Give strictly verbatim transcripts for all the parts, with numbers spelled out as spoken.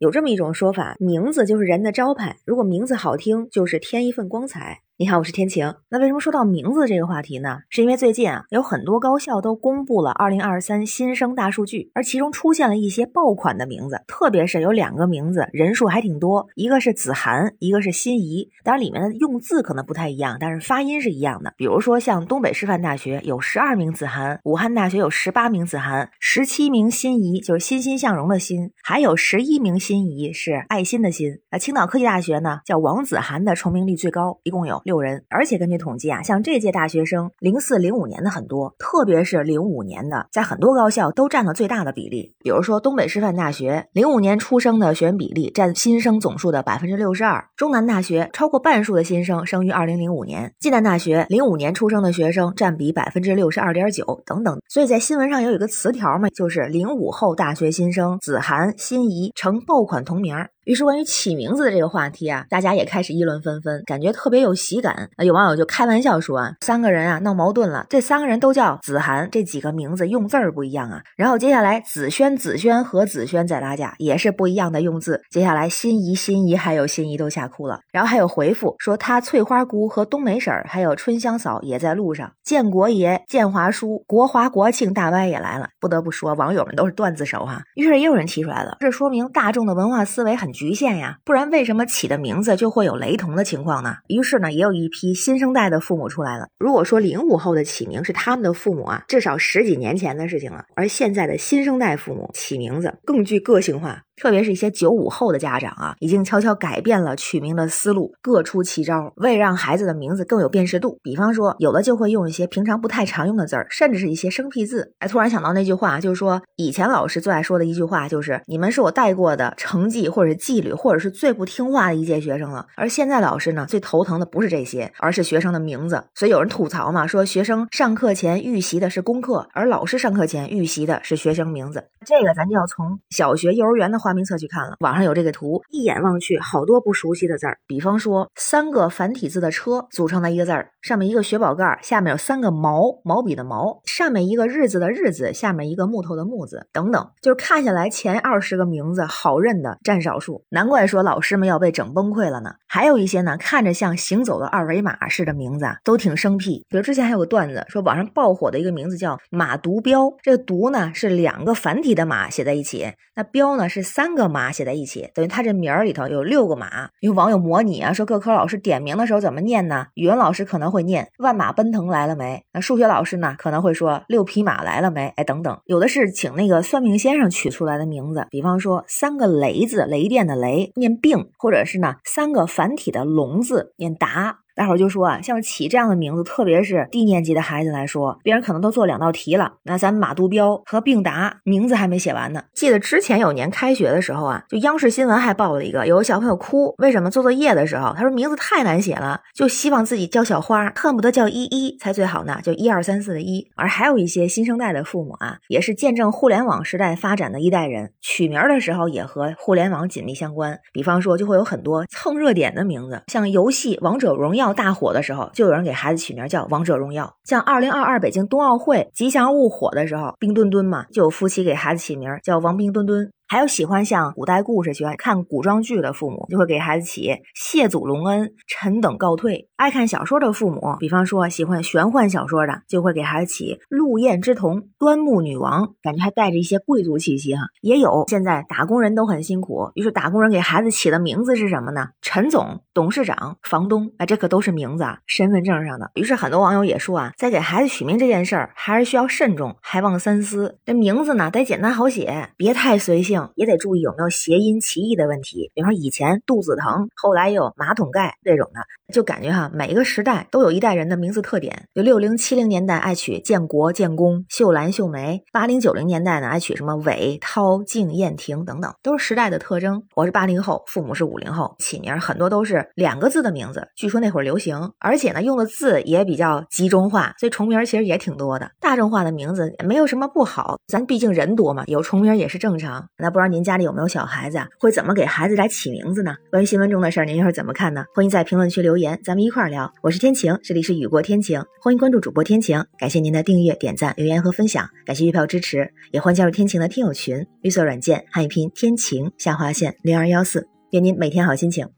有这么一种说法，名字就是人的招牌，如果名字好听，就是添一份光彩。你好，我是天晴。那为什么说到名字这个话题呢？是因为最近啊，有很多高校都公布了二零二三新生大数据，而其中出现了一些爆款的名字，特别是有两个名字人数还挺多，一个是子涵，一个是心仪。当然里面的用字可能不太一样，但是发音是一样的。比如说像东北师范大学有十二名子涵，武汉大学有十八名子涵，十七名心仪，就是欣欣向荣的欣，还有十一名心仪，是爱心的心。那青岛科技大学呢，叫王子涵的重名率最高，一共有六人，而且根据统计啊，像这届大学生零四零五年的很多，特别是零五年的，在很多高校都占了最大的比例。比如说东北师范大学零五年出生的学员比例占新生总数的 百分之六十二， 中南大学超过半数的新生生于二零零五年，暨南大学零五年出生的学生占比 百分之六十二点九 等等。所以在新闻上有一个词条嘛，就是零五后大学新生子涵心仪成爆款同名。于是关于起名字的这个话题啊，大家也开始议论纷纷，感觉特别有喜感。有网友就开玩笑说啊，三个人啊闹矛盾了，这三个人都叫子涵，这几个名字用字儿不一样啊。然后接下来子轩、子轩和子轩再拉架，也是不一样的用字。接下来心仪、心仪还有心仪都吓哭了。然后还有回复说他翠花姑和冬梅婶还有春香嫂也在路上，建国爷、建华叔、国华、国庆大歪也来了。不得不说，网友们都是段子手啊。于是也有人提出来了，这说明大众的文化思维很局限呀，不然为什么起的名字就会有雷同的情况呢？于是呢，也有一批新生代的父母出来了。如果说零五后的起名是他们的父母啊，至少十几年前的事情了，而现在的新生代父母起名字更具个性化。特别是一些九五后的家长啊，已经悄悄改变了取名的思路，各出奇招，为让孩子的名字更有辨识度。比方说，有的就会用一些平常不太常用的字儿，甚至是一些生僻字。哎，突然想到那句话，就是说以前老师最爱说的一句话，就是你们是我带过的成绩或者纪律或者是最不听话的一届学生了。而现在老师呢，最头疼的不是这些，而是学生的名字。所以有人吐槽嘛，说学生上课前预习的是功课，而老师上课前预习的是学生名字。这个咱就要从小学、幼儿园的话。名册去看了，网上有这个图，一眼望去好多不熟悉的字儿。比方说三个繁体字的车组成的一个字儿，上面一个雪宝盖，下面有三个毛，毛笔的毛，上面一个日子的日子，下面一个木头的木字等等。就是看下来前二十个名字好认的占少数，难怪说老师们要被整崩溃了呢。还有一些呢，看着像行走的二维码似的名字啊，都挺生僻。比如之前还有个段子说，网上爆火的一个名字叫马独标，这个独呢是两个繁体的马写在一起，那标呢是三三个马写在一起，等于他这名儿里头有六个马。有网友模拟啊，说各科老师点名的时候怎么念呢？语文老师可能会念万马奔腾来了没，那数学老师呢可能会说六匹马来了没，哎等等。有的是请那个算命先生取出来的名字，比方说三个雷字，雷电的雷念病，或者是呢三个繁体的龙字念达。大伙儿就说啊，像起这样的名字，特别是低年级的孩子来说，别人可能都做两道题了，那咱马独标和并达名字还没写完呢。记得之前有年开学的时候啊，就央视新闻还报了一个，有个小朋友哭，为什么？做作业的时候他说名字太难写了，就希望自己叫小花，恨不得叫依依才最好呢，就一二三四的一。而还有一些新生代的父母啊，也是见证互联网时代发展的一代人，取名的时候也和互联网紧密相关。比方说就会有很多蹭热点的名字，像游戏王者荣耀大火的时候，就有人给孩子取名叫王者荣耀。像二零二二北京冬奥会吉祥物火的时候，冰墩墩嘛，就有夫妻给孩子起名叫王冰墩墩。还有喜欢像古代故事、喜欢看古装剧的父母，就会给孩子起谢祖隆恩、臣等告退。爱看小说的父母，比方说喜欢玄幻小说的，就会给孩子起陆雁之瞳、端木女王，感觉还带着一些贵族气息哈。也有现在打工人都很辛苦，于是打工人给孩子起的名字是什么呢？陈总、董事长、房东，哎，这可都是名字啊，身份证上的。于是很多网友也说啊，在给孩子取名这件事儿，还是需要慎重，还望三思。这名字呢，得简单好写，别太随性。也得注意有没有谐音歧义的问题，比方以前肚子疼，后来有马桶盖这种的，就感觉哈，每个时代都有一代人的名字特点。就六零七零年代爱取建国、建功、秀兰、秀梅，八零九零年代呢爱取什么伟、涛、静、燕、婷等等，都是时代的特征。我是八零后，父母是五零后，起名很多都是两个字的名字，据说那会儿流行，而且呢用的字也比较集中化，所以重名其实也挺多的。大众化的名字也没有什么不好，咱毕竟人多嘛，有重名也是正常。那不知道您家里有没有小孩子啊？会怎么给孩子来起名字呢？关于新闻中的事儿，您又是怎么看呢？欢迎在评论区留言，咱们一块儿聊。我是天晴，这里是雨过天晴，欢迎关注主播天晴，感谢您的订阅、点赞、留言和分享，感谢月票支持，也欢迎加入天晴的听友群，绿色软件汉语拼天晴下划线零二一四，愿您每天好心情，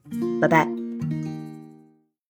拜拜。